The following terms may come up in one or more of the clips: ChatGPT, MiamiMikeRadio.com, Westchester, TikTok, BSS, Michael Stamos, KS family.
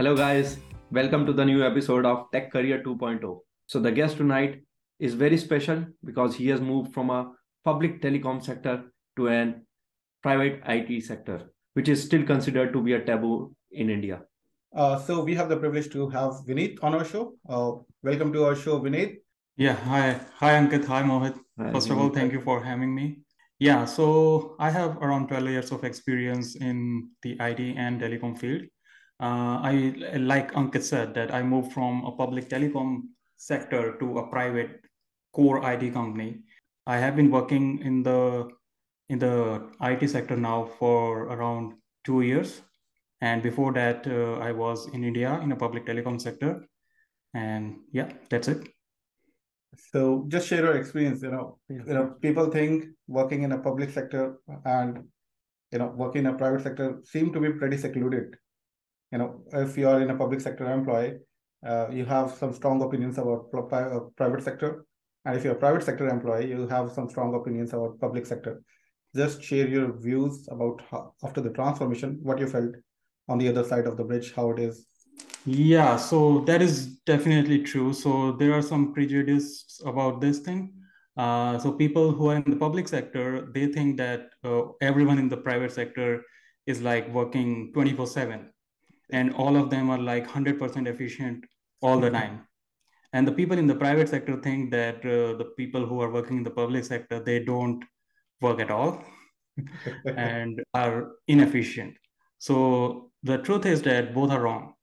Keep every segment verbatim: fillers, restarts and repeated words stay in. Hello guys, welcome to the new episode of Tech Career two point oh. So the guest tonight is very special because he has moved from a public telecom sector to an private I T sector, which is still considered to be a taboo in India. Uh, so we have the privilege to have Vineet on our show. Uh, welcome to our show, Vineet. Yeah, hi. Hi, Ankit. Hi, Mohit. Hi, First Vineet. of all, thank you for having me. Yeah, so I have around twelve years of experience in the I T and telecom field. Uh, I, like Ankit said, that I moved from a public telecom sector to a private core I T company. I have been working in the in the I T sector now for around two years. And before that, uh, I was in India in a public telecom sector. And yeah, that's it. So just share your experience, you know, yeah. you know, people think working in a public sector and, you know, working in a private sector seem to be pretty secluded. You know, if you are in a public sector employee, uh, you have some strong opinions about pri- private sector. And if you're a private sector employee, you have some strong opinions about public sector. Just share your views about how, after the transformation, what you felt on the other side of the bridge, how it is. Yeah, so that is definitely true. So there are some prejudices about this thing. Uh, so people who are in the public sector, they think that uh, everyone in the private sector is like working twenty-four seven. And all of them are like one hundred percent efficient all the time. And the people in the private sector think that uh, the people who are working in the public sector, they don't work at all and are inefficient. So the truth is that both are wrong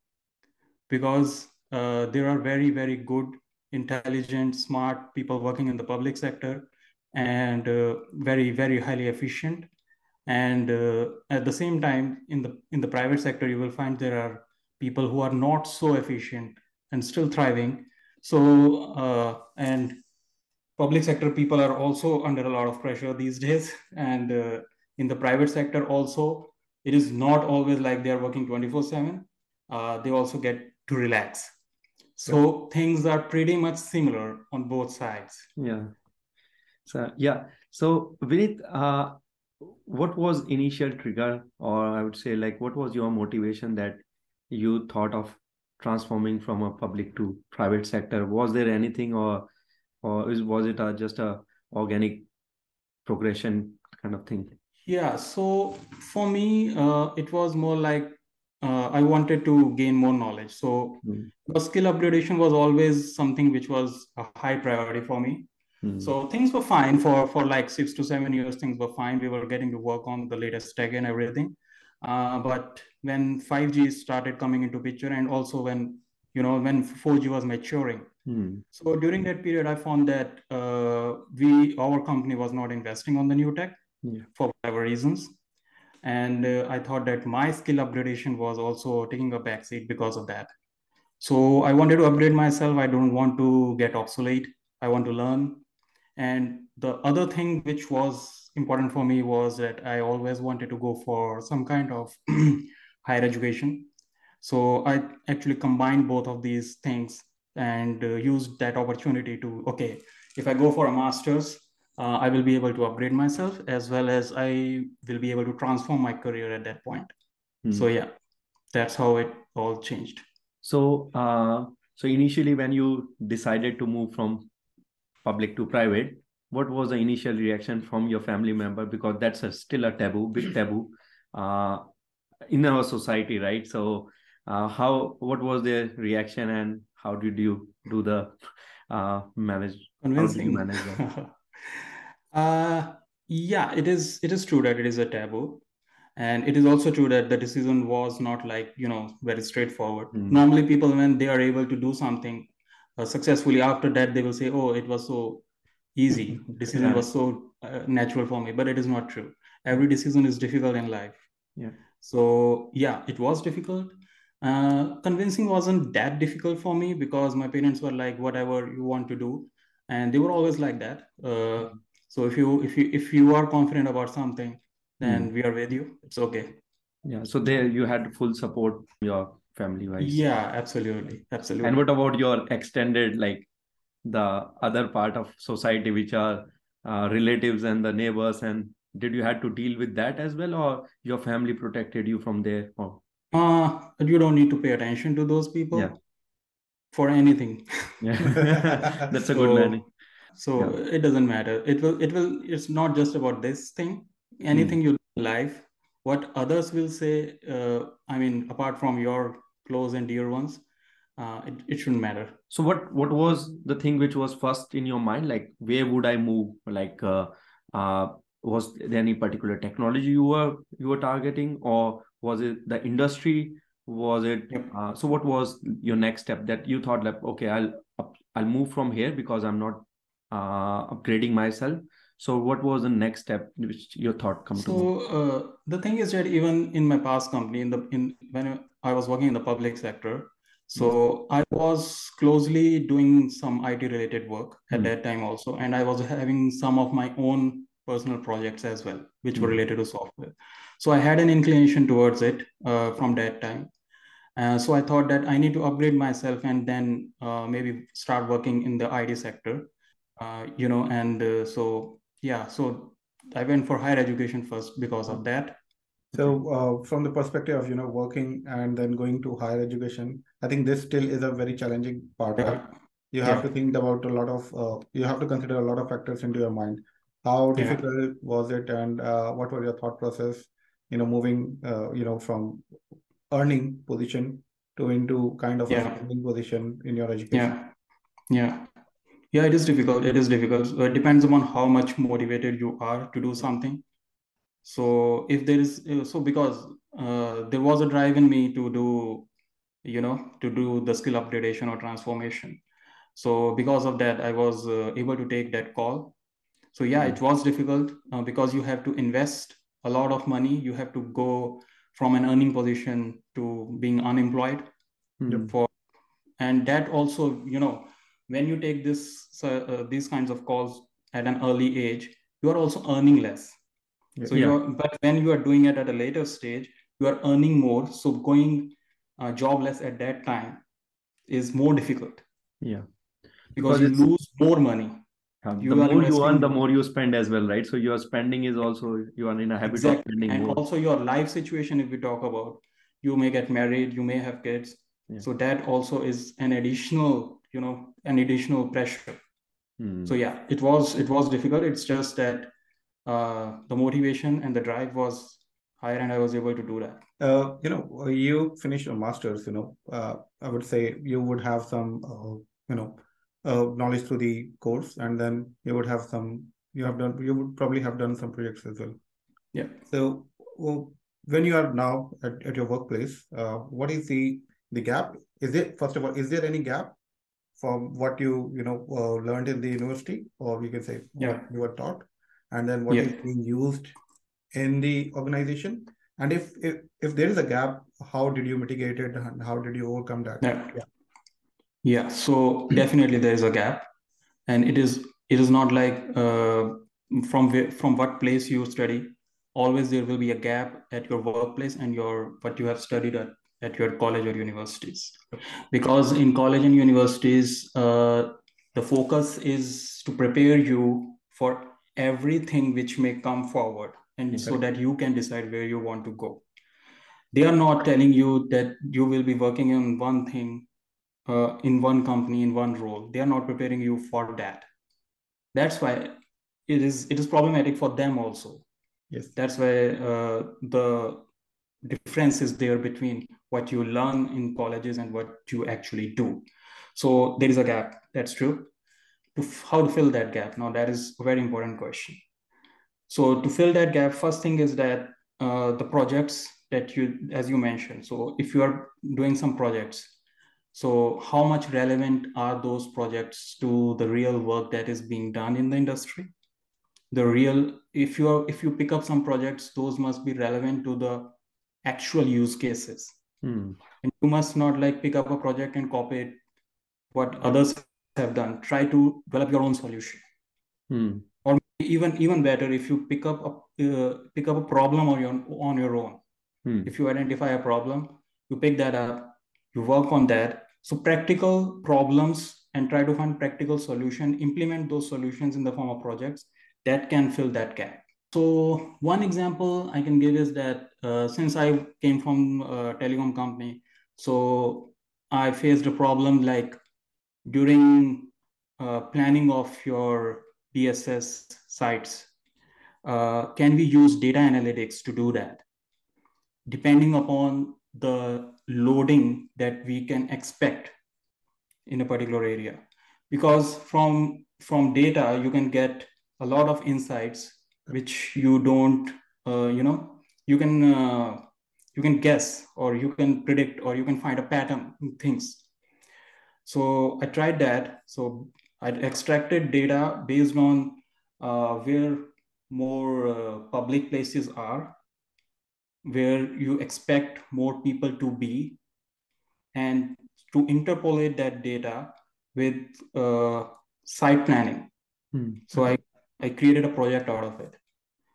because uh, there are very, very good, intelligent, smart people working in the public sector and uh, very, very highly efficient. And uh, at the same time, in the in the private sector, you will find there are people who are not so efficient and still thriving. So, uh, and public sector people are also under a lot of pressure these days. And uh, in the private sector also, it is not always like they are working twenty-four seven. Uh, they also get to relax. So yeah. Things are pretty much similar on both sides. Yeah. So, yeah. So, Vineet, uh, what was initial trigger, or I would say like, what was your motivation that you thought of transforming from a public to private sector? Was there anything or, or is, was it a, just a organic progression kind of thing? Yeah. So for me, uh, it was more like, uh, I wanted to gain more knowledge. So mm. the skill upgradation was always something which was a high priority for me. Mm. So things were fine for, for like six to seven years, things were fine. We were getting to work on the latest tech and everything. Uh, but when five G started coming into picture and also when, you know, when four G was maturing. Mm. So during that period, I found that uh, we, our company was not investing on the new tech yeah. for whatever reasons. And uh, I thought that my skill upgradation was also taking a backseat because of that. So I wanted to upgrade myself. I don't want to get obsolete. I want to learn. And the other thing which was important for me was that I always wanted to go for some kind of higher education. So I actually combined both of these things and uh, used that opportunity to, okay, if I go for a master's, uh, I will be able to upgrade myself as well as I will be able to transform my career at that point. Mm. So yeah, that's how it all changed. So, uh, so initially when you decided to move from public to private, what was the initial reaction from your family member? Because that's a, still a taboo, big taboo uh, in our society, right? So uh, how, what was their reaction and how did you do the uh, manage? Convincing. Manage that? uh, yeah, it is, it is true that it is a taboo. And it is also true that the decision was not like, you know, very straightforward. Mm-hmm. Normally people, when they are able to do something uh, successfully after that, they will say, oh, it was so easy. Decision yeah. was so uh, natural for me, but it is not true. Every decision is difficult in life. Yeah. So yeah, it was difficult. Uh, convincing wasn't that difficult for me because my parents were like, whatever you want to do. And they were always like that. Uh, so if you, if you, if you are confident about something, then mm. we are with you. It's okay. Yeah. So there you had full support your family wise. Yeah, absolutely. Absolutely. And what about your extended, like the other part of society, which are uh, relatives and the neighbors? And did you had to deal with that as well, or your family protected you from there? Or Uh, you don't need to pay attention to those people yeah. for anything. Yeah. That's so, a good learning. So yeah. it doesn't matter. It will, it will, it's not just about this thing, anything mm. you life, what others will say, uh, I mean, apart from your close and dear ones, uh, it, it shouldn't matter. So what, what was the thing which was first in your mind? Like, where would I move? Like, uh, uh, was there any particular technology you were, you were targeting, or was it the industry? Was it, yep. uh, so what was your next step that you thought like, okay, I'll, I'll move from here because I'm not uh, upgrading myself. So what was the next step which your thought come so, to? So uh, the thing is that even in my past company, in the in when I was working in the public sector, so mm. I was closely doing some I T related work at mm. that time also. And I was having some of my own personal projects as well, which mm. were related to software. So I had an inclination towards it uh, from that time. Uh, so I thought that I need to upgrade myself and then uh, maybe start working in the I T sector, uh, you know, and uh, so Yeah, so I went for higher education first because of that. So uh, from the perspective of, you know, working and then going to higher education, I think this still is a very challenging part. Yeah. Right? You have yeah. to think about a lot of, uh, you have to consider a lot of factors into your mind. How difficult yeah. was it, and uh, what was your thought process, you know, moving, uh, you know, from earning position to into kind of yeah. a earning position in your education? Yeah, yeah. Yeah, it is difficult. It is difficult. So it depends upon how much motivated you are to do something. So if there is, so because uh, there was a drive in me to do, you know, to do the skill upgradation or transformation. So because of that, I was uh, able to take that call. So yeah, it was difficult uh, because you have to invest a lot of money. You have to go from an earning position to being unemployed. Mm-hmm. for, and that also, you know, when you take this, uh, these kinds of calls at an early age, you are also earning less. Yeah. So, you're, but when you are doing it at a later stage, you are earning more. So going uh, jobless at that time is more difficult. Yeah, because, because you lose more money. Yeah. You the more you earn, the more you spend as well, right? So your spending is also, you are in a habit exactly. of spending and more. And also your life situation, if we talk about, you may get married, you may have kids. Yeah. So that also is an additional you know, an additional pressure. Hmm. So yeah, it was, it was difficult. It's just that uh, the motivation and the drive was higher and I was able to do that. Uh, you know, you finished a master's, you know, uh, I would say you would have some, uh, you know, uh, knowledge through the course, and then you would have some, you have done, you would probably have done some projects as well. Yeah. So well, when you are now at, at your workplace, uh, what is the, the gap? Is it, first of all, is there any gap from what you, you know, uh, learned in the university, or you can say yeah. what you were taught, and then what yeah. is being used in the organization? And if, if if there is a gap, how did you mitigate it and how did you overcome that? Yeah, yeah. yeah. So definitely there is a gap, and it is it is not like uh, from from what place you study. Always there will be a gap at your workplace and your what you have studied at. at your college or universities, because in college and universities, uh, the focus is to prepare you for everything which may come forward, and okay. so that you can decide where you want to go. They are not telling you that you will be working on one thing, uh, in one company, in one role. They are not preparing you for that. That's why it is, it is problematic for them also. Yes. That's why uh, the difference is there between what you learn in colleges and what you actually do. So there is a gap, that's true. To f- how to fill that gap? Now that is a very important question. So to fill that gap, first thing is that uh, the projects that you, as you mentioned, so if you are doing some projects, so how much relevant are those projects to the real work that is being done in the industry? The real, if you are, if you pick up some projects, those must be relevant to the actual use cases. Hmm. And you must not like pick up a project and copy it, what others have done. Try to develop your own solution. Hmm. Or even, even better, if you pick up a, uh, pick up a problem on your, on your own. Hmm. If you identify a problem, you pick that up, you work on that. So practical problems, and try to find practical solution, implement those solutions in the form of projects that can fill that gap. So one example I can give is that uh, since I came from a telecom company, so I faced a problem like during uh, planning of your B S S sites, uh, can we use data analytics to do that? Depending upon the loading that we can expect in a particular area, because from, from data, you can get a lot of insights which you don't, uh, you know, you can, uh, you can guess, or you can predict, or you can find a pattern in things. So I tried that. So I extracted data based on uh, where more uh, public places are, where you expect more people to be, and to interpolate that data with uh, site planning. Hmm. So I, I created a project out of it.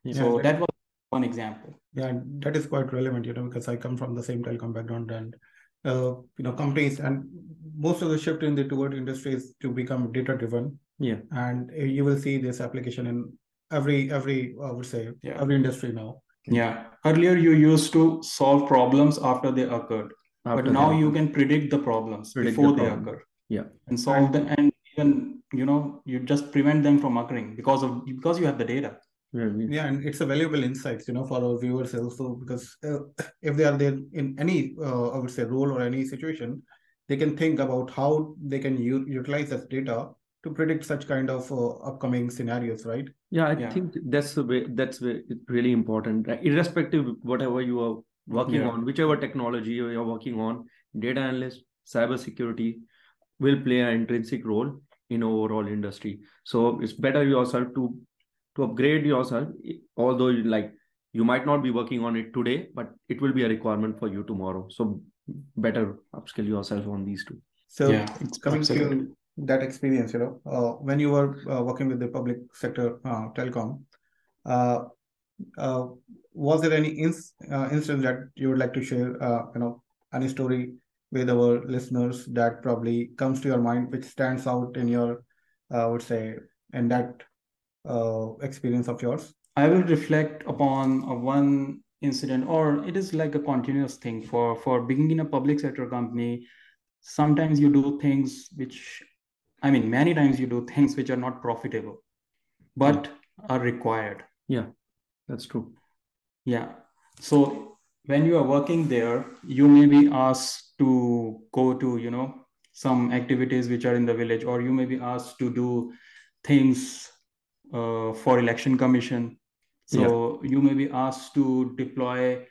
Yeah, so that was one example. Yeah, and that is quite relevant, you know, because I come from the same telecom background, and uh, you know, companies, and most of the shift in the toward industries to become data driven. Yeah, and you will see this application in every every I would say yeah. every industry now. Yeah, earlier you used to solve problems after they occurred, after but now you can predict the problems predict before the problem. they occur. Yeah, and solve them, and even you know you just prevent them from occurring because of because you have the data. Yeah, yeah, and it's a valuable insights, you know, for our viewers also, because uh, if they are there in any uh, I would say role or any situation, they can think about how they can u utilize this data to predict such kind of uh, upcoming scenarios, right? Yeah, I yeah. think that's the way, that's way it's really important. Irrespective of whatever you are working yeah. on, whichever technology you are working on, data analyst, cybersecurity will play an intrinsic role in overall industry. So it's better yourself to, to upgrade yourself, although you, like, you might not be working on it today, but it will be a requirement for you tomorrow. So better upskill yourself on these two. So yeah, coming absolutely. to that experience, you know, uh, when you were uh, working with the public sector uh, telecom, uh, uh, was there any ins uh, instance that you would like to share, uh, you know, any story with our listeners that probably comes to your mind, which stands out in your, uh, I would say, in that uh, experience of yours? I will reflect upon a one incident, or it is like a continuous thing for, for being in a public sector company. Sometimes you do things which I mean, many times you do things which are not profitable, but yeah. are required. Yeah, that's true. Yeah. So when you are working there, you may be asked to go to, you know, some activities which are in the village, or you may be asked to do things uh, for election commission. So yeah. you may be asked to deploy,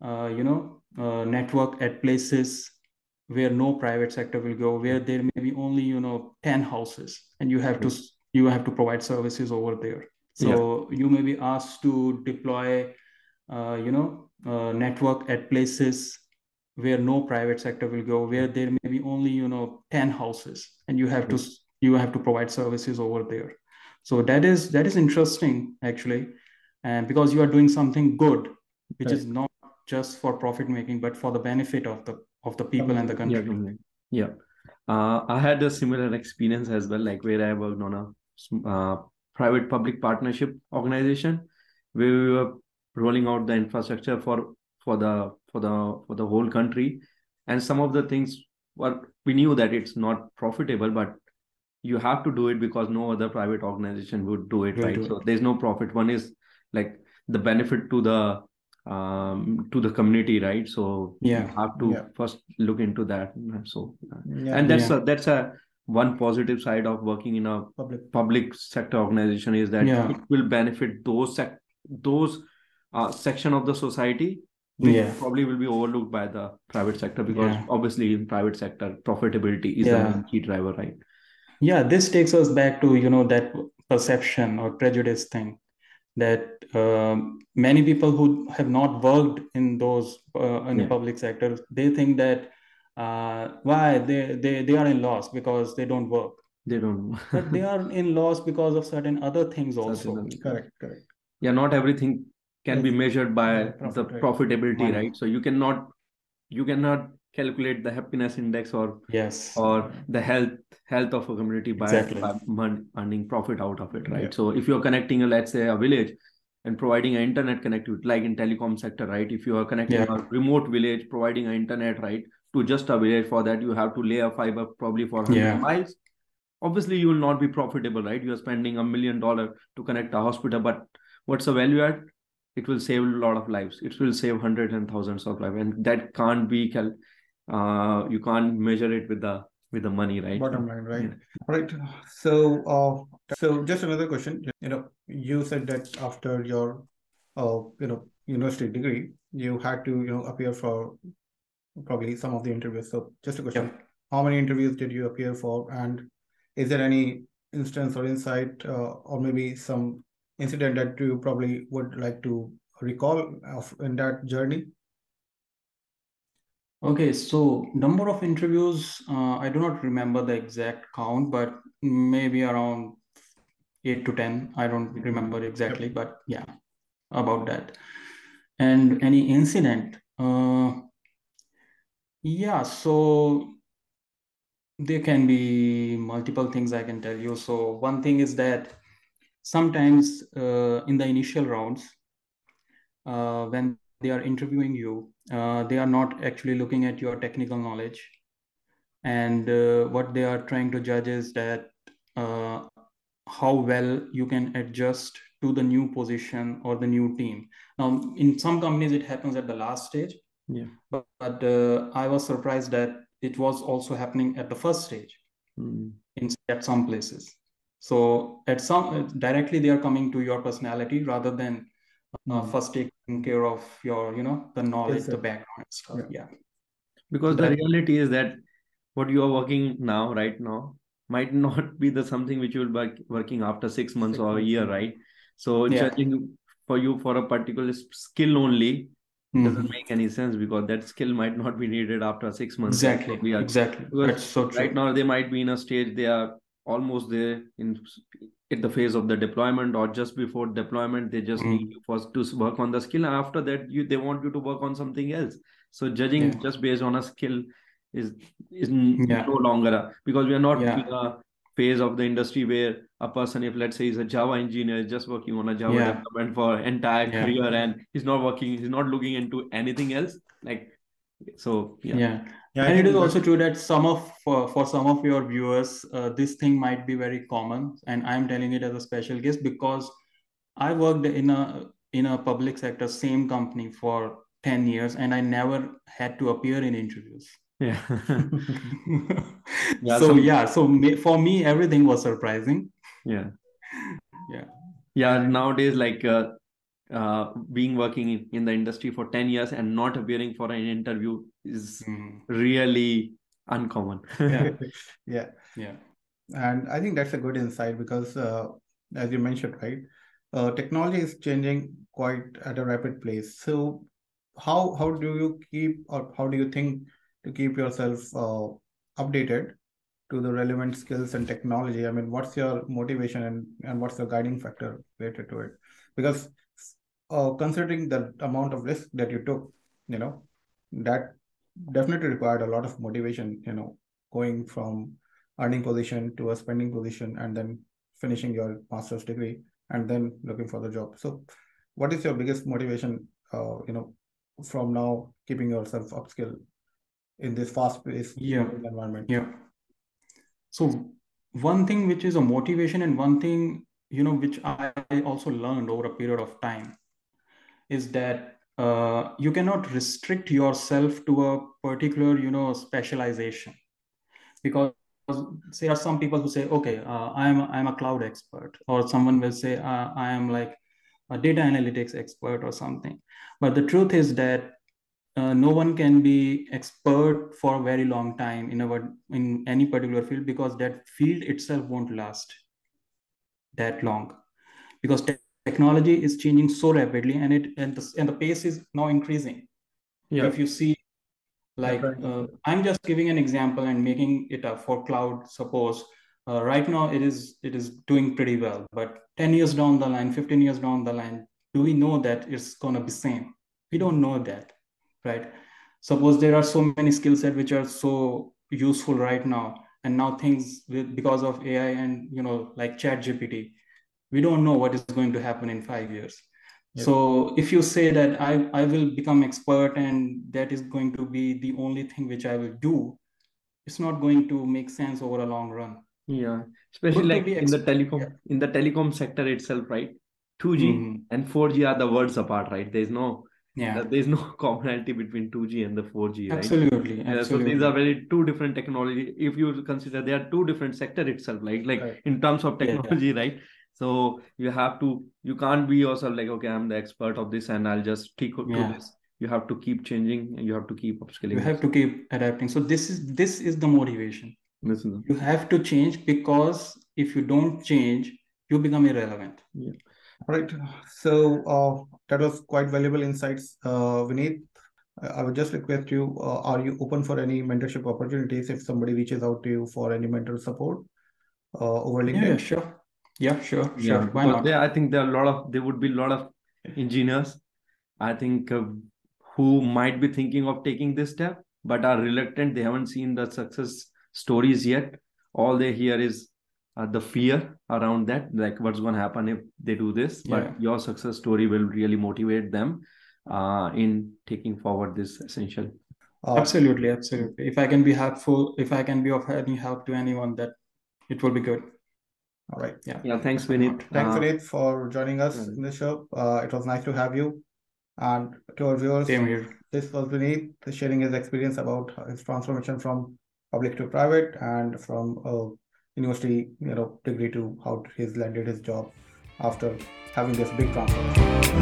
uh, you know, uh, network at places where no private sector will go, where there may be only, you know, ten houses, and you have to you have to provide services over there. So yeah. you may be asked to deploy, uh, you know, uh, network at places where no private sector will go, where there may be only, you know, ten houses, and you have yeah. to you have to provide services over there. So that is that is interesting actually, and because you are doing something good, which right. is not just for profit making, but for the benefit of the of the people and the country. Yeah, yeah. Uh, I had a similar experience as well, like where I worked on a uh, private-public partnership organization, where we were rolling out the infrastructure for for the for the for the whole country, and some of the things were we knew that it's not profitable, but you have to do it because no other private organization would do it, right? Do it. So there's no profit. One is like the benefit to the um to the community, right? So yeah, you have to yeah. first look into that. So yeah. and that's yeah. a, that's a one positive side of working in a public public sector organization is that yeah. it will benefit those sec those uh, section of the society which yeah. probably will be overlooked by the private sector, because yeah. obviously in private sector profitability is yeah. the key driver, right? Yeah, this takes us back to, you know, that perception or prejudice thing that um, many people who have not worked in those uh, in yeah. the public sector, they think that uh, why they, they they are in loss because they don't work. They don't. But they are in loss because of certain other things also. Other. Correct, correct. Yeah, not everything can yes. be measured by Profit, the profitability, right. right? So you cannot you cannot calculate the happiness index or yes or the health health of a community by, exactly. by earning profit out of it, right? Yeah. So if you're connecting a, let's say, a village and providing an internet connectivity, like in telecom sector, right? If you are connecting yeah. a remote village, providing an internet, right, to just a village, for that you have to lay a fiber probably for one hundred yeah. miles. Obviously, you will not be profitable, right? You are spending a million dollars to connect a hospital, but what's the value add? It will save a lot of lives. It will save hundreds and thousands of lives, and that can't be cal- uh, you can't measure it with the with the money, right? Bottom line, right? Yeah. All right. So, uh, so just another question. You know, you said that after your, uh, you know, university degree, you had to you know appear for probably some of the interviews. So, just a question: yeah. how many interviews did you appear for, and is there any instance or insight, uh, or maybe some incident that you probably would like to recall of in that journey? Okay, so number of interviews, uh, I do not remember the exact count, but maybe around eight to ten. I don't remember exactly, yep. but yeah, about that. And any incident? Uh, yeah, so there can be multiple things I can tell you. So one thing is that sometimes uh, in the initial rounds, uh, when they are interviewing you, uh, they are not actually looking at your technical knowledge. And uh, what they are trying to judge is that uh, how well you can adjust to the new position or the new team. Now, in some companies, it happens at the last stage. Yeah. But, but uh, I was surprised that it was also happening at the first stage mm. in at some places. So at some directly they are coming to your personality rather than uh, mm-hmm. first taking care of your, you know, the knowledge, yes, the background stuff. Yeah. yeah. Because so the that, reality is that what you are working now, right now, might not be the something which you will be working after six months six or months. a year, right? So yeah. judging for you for a particular skill only mm-hmm. doesn't make any sense, because that skill might not be needed after six months. Exactly. Right? We are, exactly. That's so true. Right now they might be in a stage they are almost there in at the phase of the deployment, or just before deployment they just mm-hmm. need you first to work on the skill, and after that you they want you to work on something else. So judging yeah. just based on a skill is is yeah. no longer a, because we are not yeah. in a phase of the industry where a person, if let's say he's a Java engineer, is just working on a Java yeah. development for entire yeah. career, and he's not working he's not looking into anything else, like so yeah yeah Yeah, and it is also true that some of uh, for some of your viewers, uh, this thing might be very common, and I'm telling it as a special guest because I worked in a in a public sector same company for ten years, and I never had to appear in interviews. Yeah. yeah so yeah, so me, for me everything was surprising. Yeah. Yeah. Yeah. Nowadays, like. Uh... Uh, being working in, in the industry for ten years and not appearing for an interview is mm. really uncommon. yeah. yeah. Yeah. And I think that's a good insight because uh, as you mentioned, right, uh, technology is changing quite at a rapid pace. So how, how do you keep, or how do you think to keep yourself uh, updated to the relevant skills and technology? I mean, what's your motivation and, and what's the guiding factor related to it? Because Uh, considering the amount of risk that you took, you know, that definitely required a lot of motivation, you know, going from earning position to a spending position and then finishing your master's degree and then looking for the job. So what is your biggest motivation, uh, you know, from now, keeping yourself upskilled in this fast-paced yeah. environment? Yeah. So one thing which is a motivation and one thing, you know, which I also learned over a period of time is that uh, you cannot restrict yourself to a particular, you know, specialization, because there are some people who say, okay, uh, I'm I'm a cloud expert, or someone will say uh, I am like a data analytics expert or something. But the truth is that uh, no one can be expert for a very long time in a in any particular field, because that field itself won't last that long, because Te- Technology is changing so rapidly, and it and the, and the pace is now increasing. Yeah. If you see, like right. uh, I'm just giving an example and making it up for cloud. Suppose uh, right now it is it is doing pretty well, but ten years down the line, fifteen years down the line, do we know that it's gonna be same? We don't know that, right? Suppose there are so many skill sets which are so useful right now, and now things with, because of A I and you know like ChatGPT. We don't know what is going to happen in five years. Yep. So if you say that I, I will become expert and that is going to be the only thing which I will do, it's not going to make sense over a long run. Yeah, especially like in the telecom yeah. in the telecom sector itself, right? two G mm-hmm. and four G are the worlds apart, right? There's no yeah. there's no commonality between two G and the four G, right? Absolutely. Yeah, absolutely. So these are very two different technology. If you consider they are two different sector itself, like like right. in terms of technology, yeah, yeah. right? So you have to, you can't be yourself like, okay, I'm the expert of this and I'll just stick to yeah. this. You have to keep changing and you have to keep upskilling. You have to keep adapting. So this is, this is the motivation. Is the... You have to change, because if you don't change, you become irrelevant. Yeah. All right. So uh, that was quite valuable insights, uh, Vineet. I would just request you, uh, are you open for any mentorship opportunities if somebody reaches out to you for any mentor support uh, over LinkedIn? Yeah, sure. Yeah, sure, sure. Yeah. Why not? There, I think there are a lot of, there would be a lot of engineers, I think, uh, who might be thinking of taking this step, but are reluctant. They haven't seen the success stories yet. All they hear is uh, the fear around that, like what's going to happen if they do this. Yeah. But your success story will really motivate them uh, in taking forward this essential. Uh, absolutely, absolutely. If I can be helpful, if I can be of any help to anyone, that it will be good. All right. Yeah. Yeah. Thanks, Vineet. Thanks, Vineet, uh, for joining us yeah. in the show. Uh, it was nice to have you. And to our viewers, same here. This was Vineet sharing his experience about his transformation from public to private and from a university, you know, degree to how he's landed his job after having this big transformation.